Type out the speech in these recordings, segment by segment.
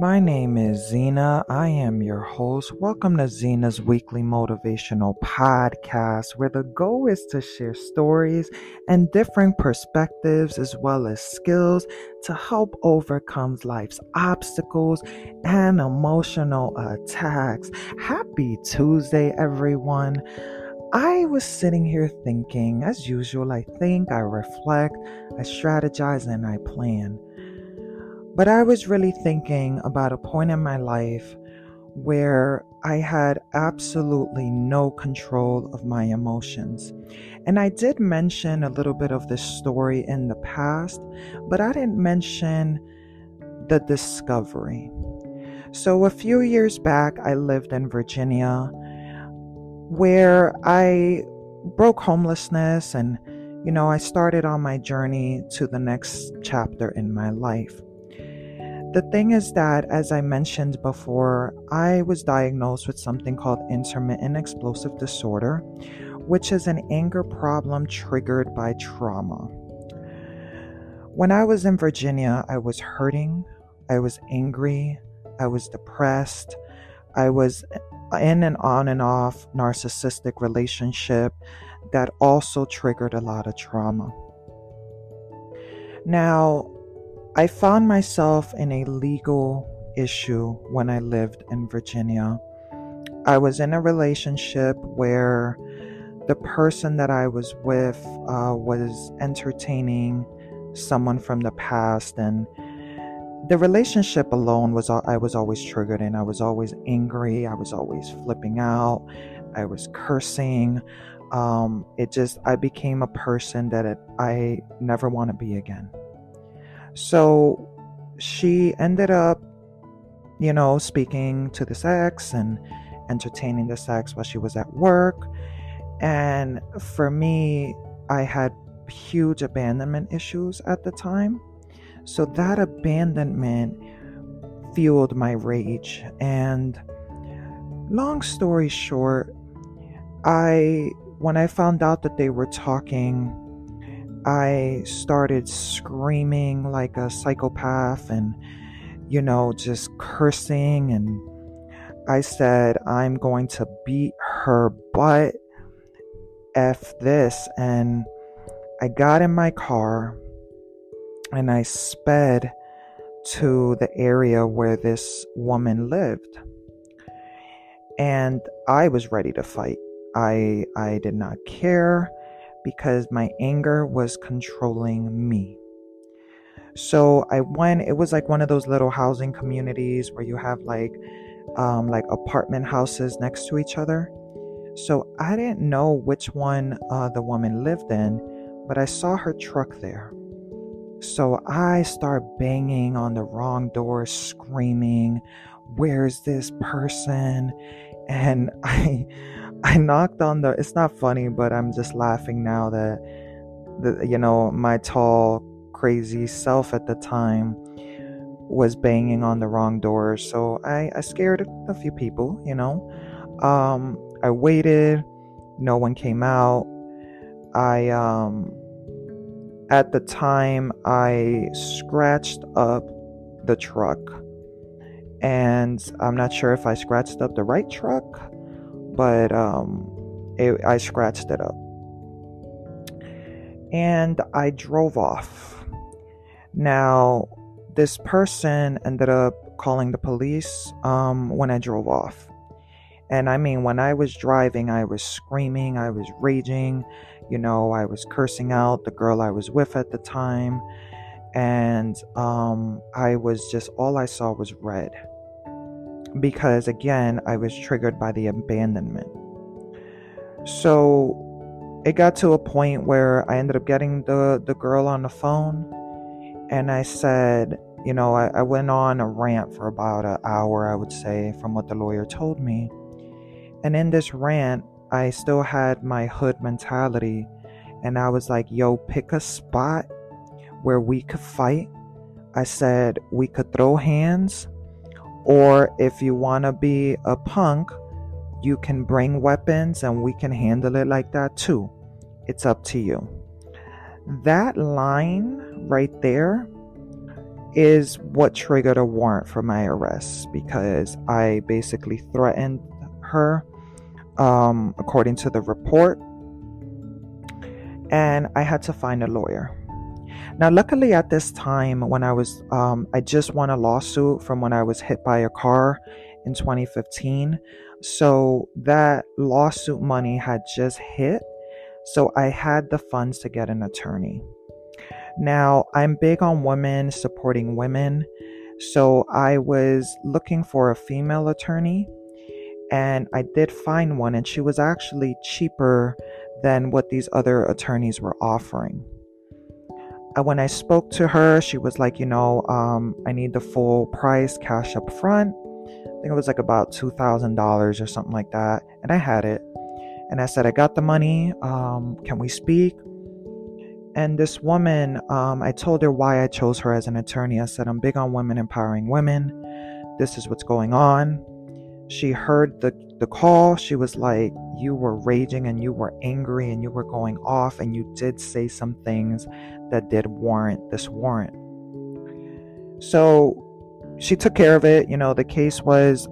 My name is Zena. I am your host. Welcome to Zena's Weekly Motivational Podcast, where the goal is to share stories and different perspectives as well as skills to help overcome life's obstacles and emotional attacks. Happy Tuesday, everyone. I was sitting here thinking, as usual, I think, I reflect, I strategize, and I plan. But I was really thinking about a point in my life where I had absolutely no control of my emotions. And I did mention a little bit of this story in the past, but I didn't mention the discovery. So a few years back, I lived in Virginia where I broke homelessness and, I started on my journey to the next chapter in my life. The thing is that, as I mentioned before, I was diagnosed with something called intermittent explosive disorder, which is an anger problem triggered by trauma. When I was in Virginia, I was hurting, I was angry, I was depressed, I was in an on and off narcissistic relationship that also triggered a lot of trauma. Now, I found myself in a legal issue when I lived in Virginia. I was in a relationship where the person that I was with was entertaining someone from the past, and the relationship alone I was always triggered and I was always angry. I was always flipping out. I was cursing. I became a person that I never want to be again. So she ended up, speaking to this ex and entertaining this ex while she was at work. And for me, I had huge abandonment issues at the time. So that abandonment fueled my rage. And long story short, when I found out that they were talking, I started screaming like a psychopath and, just cursing. And I said, I'm going to beat her butt. F this. And I got in my car and I sped to the area where this woman lived. And I was ready to fight. I did not care, because my anger was controlling me. So it was like one of those little housing communities where you have like apartment houses next to each other. So I didn't know which one the woman lived in, but I saw her truck there. So I start banging on the wrong door, screaming, where's this person? And I knocked on the, it's not funny, but I'm just laughing now that, my tall, crazy self at the time was banging on the wrong door. So I scared a few people, I waited. No one came out. At the time, I scratched up the truck. And I'm not sure if I scratched up the right truck, but I scratched it up. And I drove off. Now, this person ended up calling the police when I drove off. And I mean, when I was driving, I was screaming, I was raging, I was cursing out the girl I was with at the time. And all I saw was red. Because again, I was triggered by the abandonment. So it got to a point where I ended up getting the girl on the phone. And I said, I went on a rant for about an hour, I would say, from what the lawyer told me. And in this rant, I still had my hood mentality. And I was like, yo, pick a spot where we could fight. I said, we could throw hands. Or if you want to be a punk, you can bring weapons and we can handle it like that too. It's up to you. That line right there is what triggered a warrant for my arrest, because I basically threatened her, according to the report, and I had to find a lawyer. Now, luckily at this time, when I was, I just won a lawsuit from when I was hit by a car in 2015. So that lawsuit money had just hit. So I had the funds to get an attorney. Now, I'm big on women, supporting women. So I was looking for a female attorney, and I did find one, and she was actually cheaper than what these other attorneys were offering. When I spoke to her, she was like, you know, I need the full price cash up front. I think it was like about $2,000 or something like that. And I had it. And I said, I got the money. Can we speak? And this woman, I told her why I chose her as an attorney. I said, I'm big on women, empowering women. This is what's going on. She heard the call. She was like, you were raging and you were angry and you were going off, and you did say some things that did warrant this warrant. So she took care of it. You know, the case was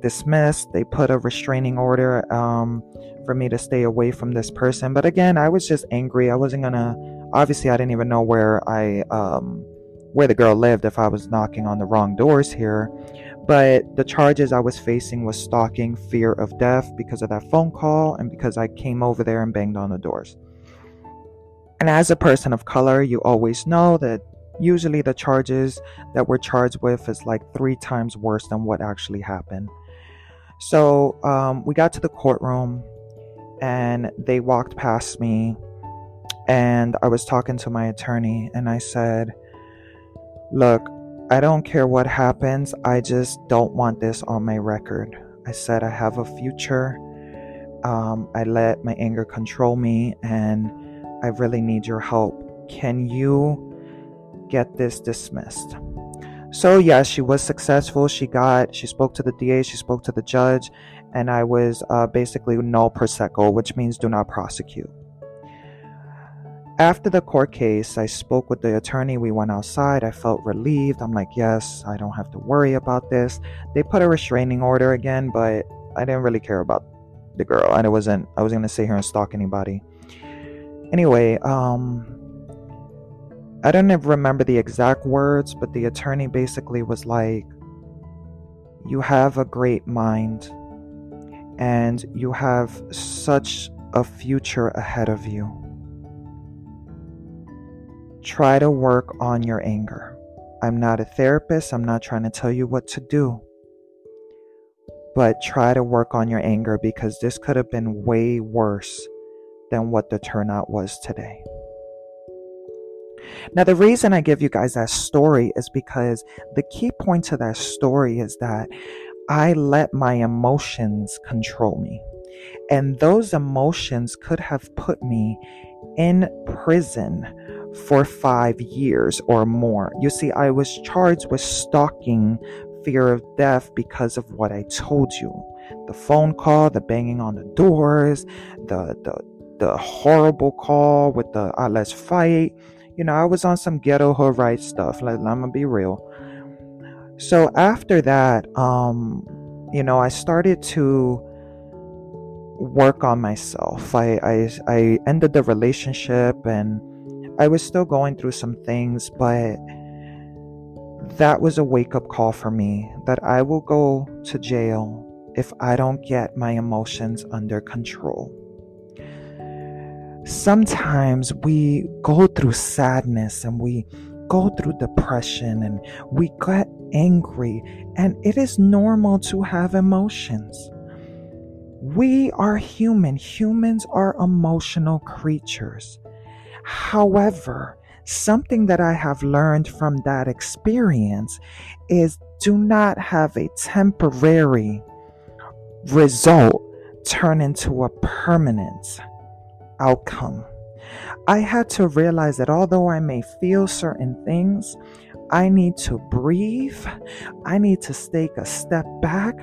dismissed. They put a restraining order for me to stay away from this person. But again, I was just angry. I wasn't gonna, obviously I didn't even know where the girl lived, if I was knocking on the wrong doors here. But the charges I was facing was stalking, fear of death because of that phone call, and because I came over there and banged on the doors. And as a person of color, you always know that usually the charges that we're charged with is like 3 times worse than what actually happened. So we got to the courtroom, and they walked past me, and I was talking to my attorney, and I said, look, I don't care what happens. I just don't want this on my record. I said, I have a future. I let my anger control me, and I really need your help. Can you get this dismissed? So yeah, she was successful. She spoke to the DA, she spoke to the judge, and I was basically nolle prosequi, which means do not prosecute. After the court case, I spoke with the attorney. We went outside. I felt relieved. I'm like, yes, I don't have to worry about this. They put a restraining order again, but I didn't really care about the girl. And I wasn't going to sit here and stalk anybody. Anyway, I don't remember the exact words, but the attorney basically was like, you have a great mind, and you have such a future ahead of you. Try to work on your anger. I'm not a therapist. I'm not trying to tell you what to do. But try to work on your anger, because this could have been way worse than what the turnout was today. Now, the reason I give you guys that story is because the key point to that story is that I let my emotions control me. And those emotions could have put me in prison for 5 years or more. You see, I was charged with stalking, fear of death, because of what I told you. The phone call, the banging on the doors, the horrible call with the let's fight. You know, I was on some ghetto hood right stuff. I'm gonna be real. So after that, you know, I started to work on myself. I ended the relationship, and I was still going through some things, but that was a wake-up call for me that I will go to jail if I don't get my emotions under control. Sometimes we go through sadness, and we go through depression, and we get angry, and it is normal to have emotions. We are human. Humans are emotional creatures. However, something that I have learned from that experience is do not have a temporary result turn into a permanent outcome. I had to realize that although I may feel certain things, I need to breathe. I need to take a step back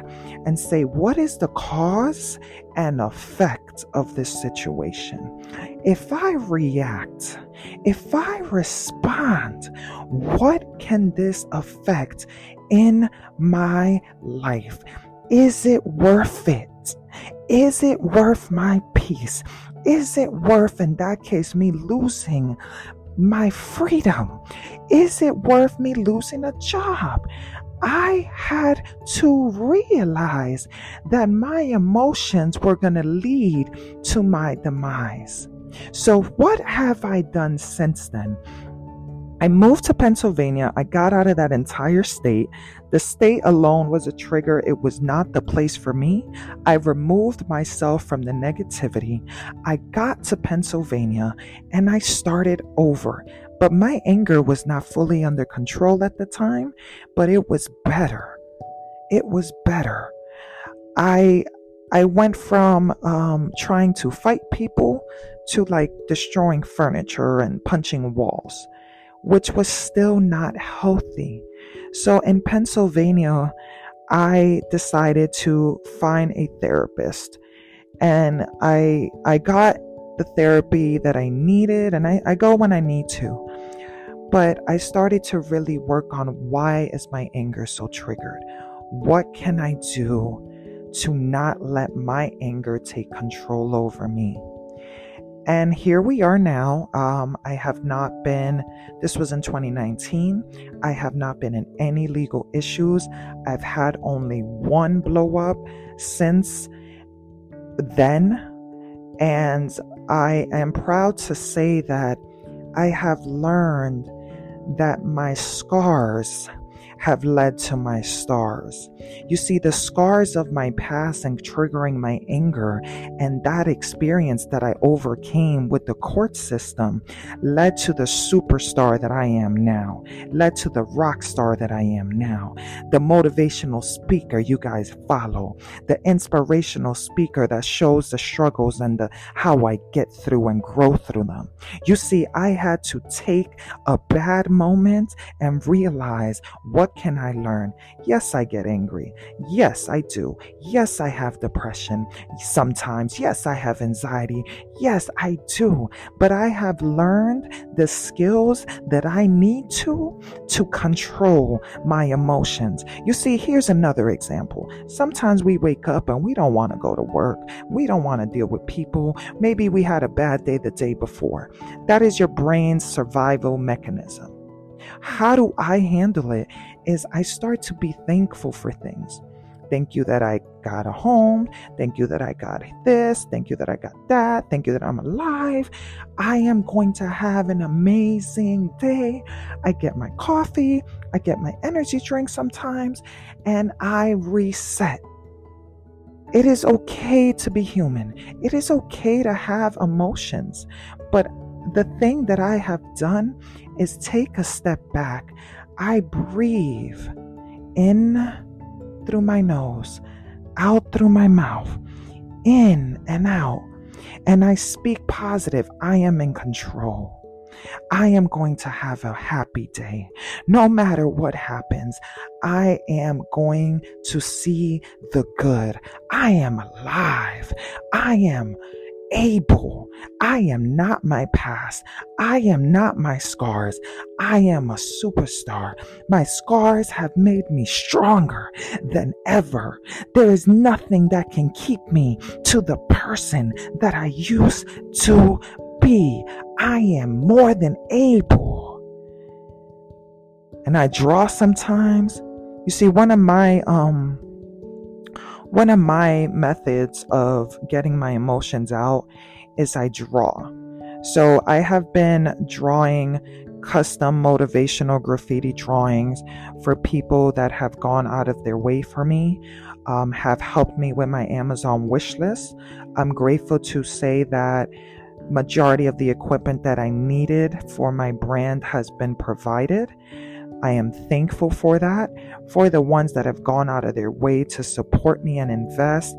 and say, what is the cause and effect of this situation? If I react, If I respond, what can this affect in my life? Is it worth it? Is it worth my peace? Is it worth, in that case, me losing my freedom? Is it worth me losing a job? I had to realize that my emotions were going to lead to my demise. So what have I done since then? I moved to Pennsylvania. I got out of that entire state. The state alone was a trigger. It was not the place for me. I removed myself from the negativity. I got to Pennsylvania and I started over. But my anger was not fully under control at the time, but it was better. It was better. I went from trying to fight people to like destroying furniture and punching walls, which was still not healthy. So in Pennsylvania, I decided to find a therapist, and I got the therapy that I needed, and I go when I need to. But I started to really work on, why is my anger so triggered? What can I do to not let my anger take control over me? And here we are now. This was in 2019. I have not been in any legal issues. I've had only one blow up since then. And I am proud to say that I have learned that my scars have led to my stars. You see, the scars of my past and triggering my anger and that experience that I overcame with the court system led to the superstar that I am now, led to the rock star that I am now, the motivational speaker you guys follow, the inspirational speaker that shows the struggles and the how I get through and grow through them. You see, I had to take a bad moment and realize, what can I learn? Yes, I get angry. Yes, I do. Yes, I have depression sometimes. Yes, I have anxiety. Yes, I do. But I have learned the skills that I need to control my emotions. You see, here's another example. Sometimes we wake up and we don't want to go to work. We don't want to deal with people. Maybe we had a bad day the day before. That is your brain's survival mechanism. How do I handle it is I start to be thankful for things. Thank you that I got a home. Thank you that I got this. Thank you that I got that. Thank you that I'm alive. I am going to have an amazing day. I get my coffee. I get my energy drink sometimes, and I reset. It is okay to be human. It is okay to have emotions, but the thing that I have done is take a step back. I breathe in through my nose, out through my mouth, in and out. And I speak positive. I am in control. I am going to have a happy day. No matter what happens, I am going to see the good. I am alive. I am able. I am not my past. I am not my scars. I am a superstar. My scars have made me stronger than ever. There is nothing that can keep me to the person that I used to be. I am more than able. And I draw sometimes. You see, one of my methods of getting my emotions out is I draw. So I have been drawing custom motivational graffiti drawings for people that have gone out of their way for me, have helped me with my Amazon wish list. I'm grateful to say that majority of the equipment that I needed for my brand has been provided. I am thankful for that. For the ones that have gone out of their way to support me and invest,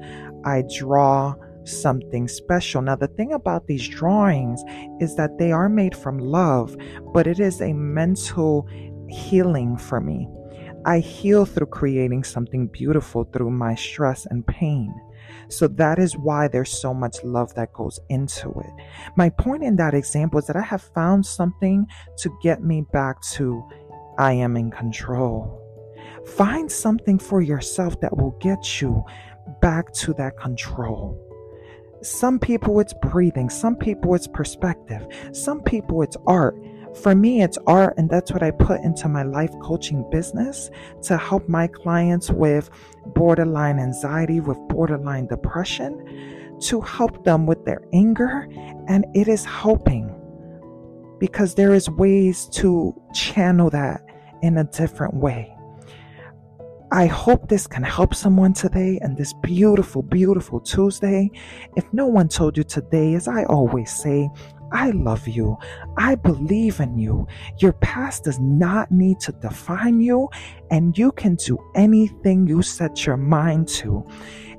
I draw something special. Now, the thing about these drawings is that they are made from love, but it is a mental healing for me. I heal through creating something beautiful through my stress and pain. So that is why there's so much love that goes into it. My point in that example is that I have found something to get me back to I am in control. Find something for yourself that will get you back to that control. Some people it's breathing, some people it's perspective, some people it's art. For me, it's art, and that's what I put into my life coaching business to help my clients with borderline anxiety, with borderline depression, to help them with their anger. And it is helping because there is ways to channel that in a different way. I hope this can help someone today and this beautiful, beautiful Tuesday. If no one told you today, as I always say, I love you. I believe in you. Your past does not need to define you, and you can do anything you set your mind to.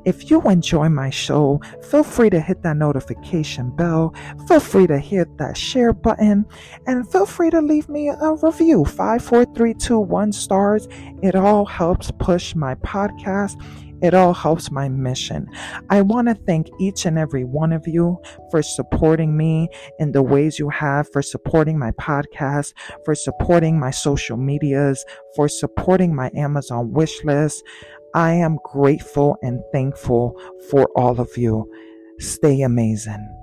If you enjoy my show, feel free to hit that notification bell. Feel free to hit that share button, and feel free to leave me a review. 5, 4, 3, 2, 1 stars. It all helps push my podcast. It all helps my mission. I want to thank each and every one of you for supporting me in the ways you have, for supporting my podcast, for supporting my social medias, for supporting my Amazon wish list. I am grateful and thankful for all of you. Stay amazing.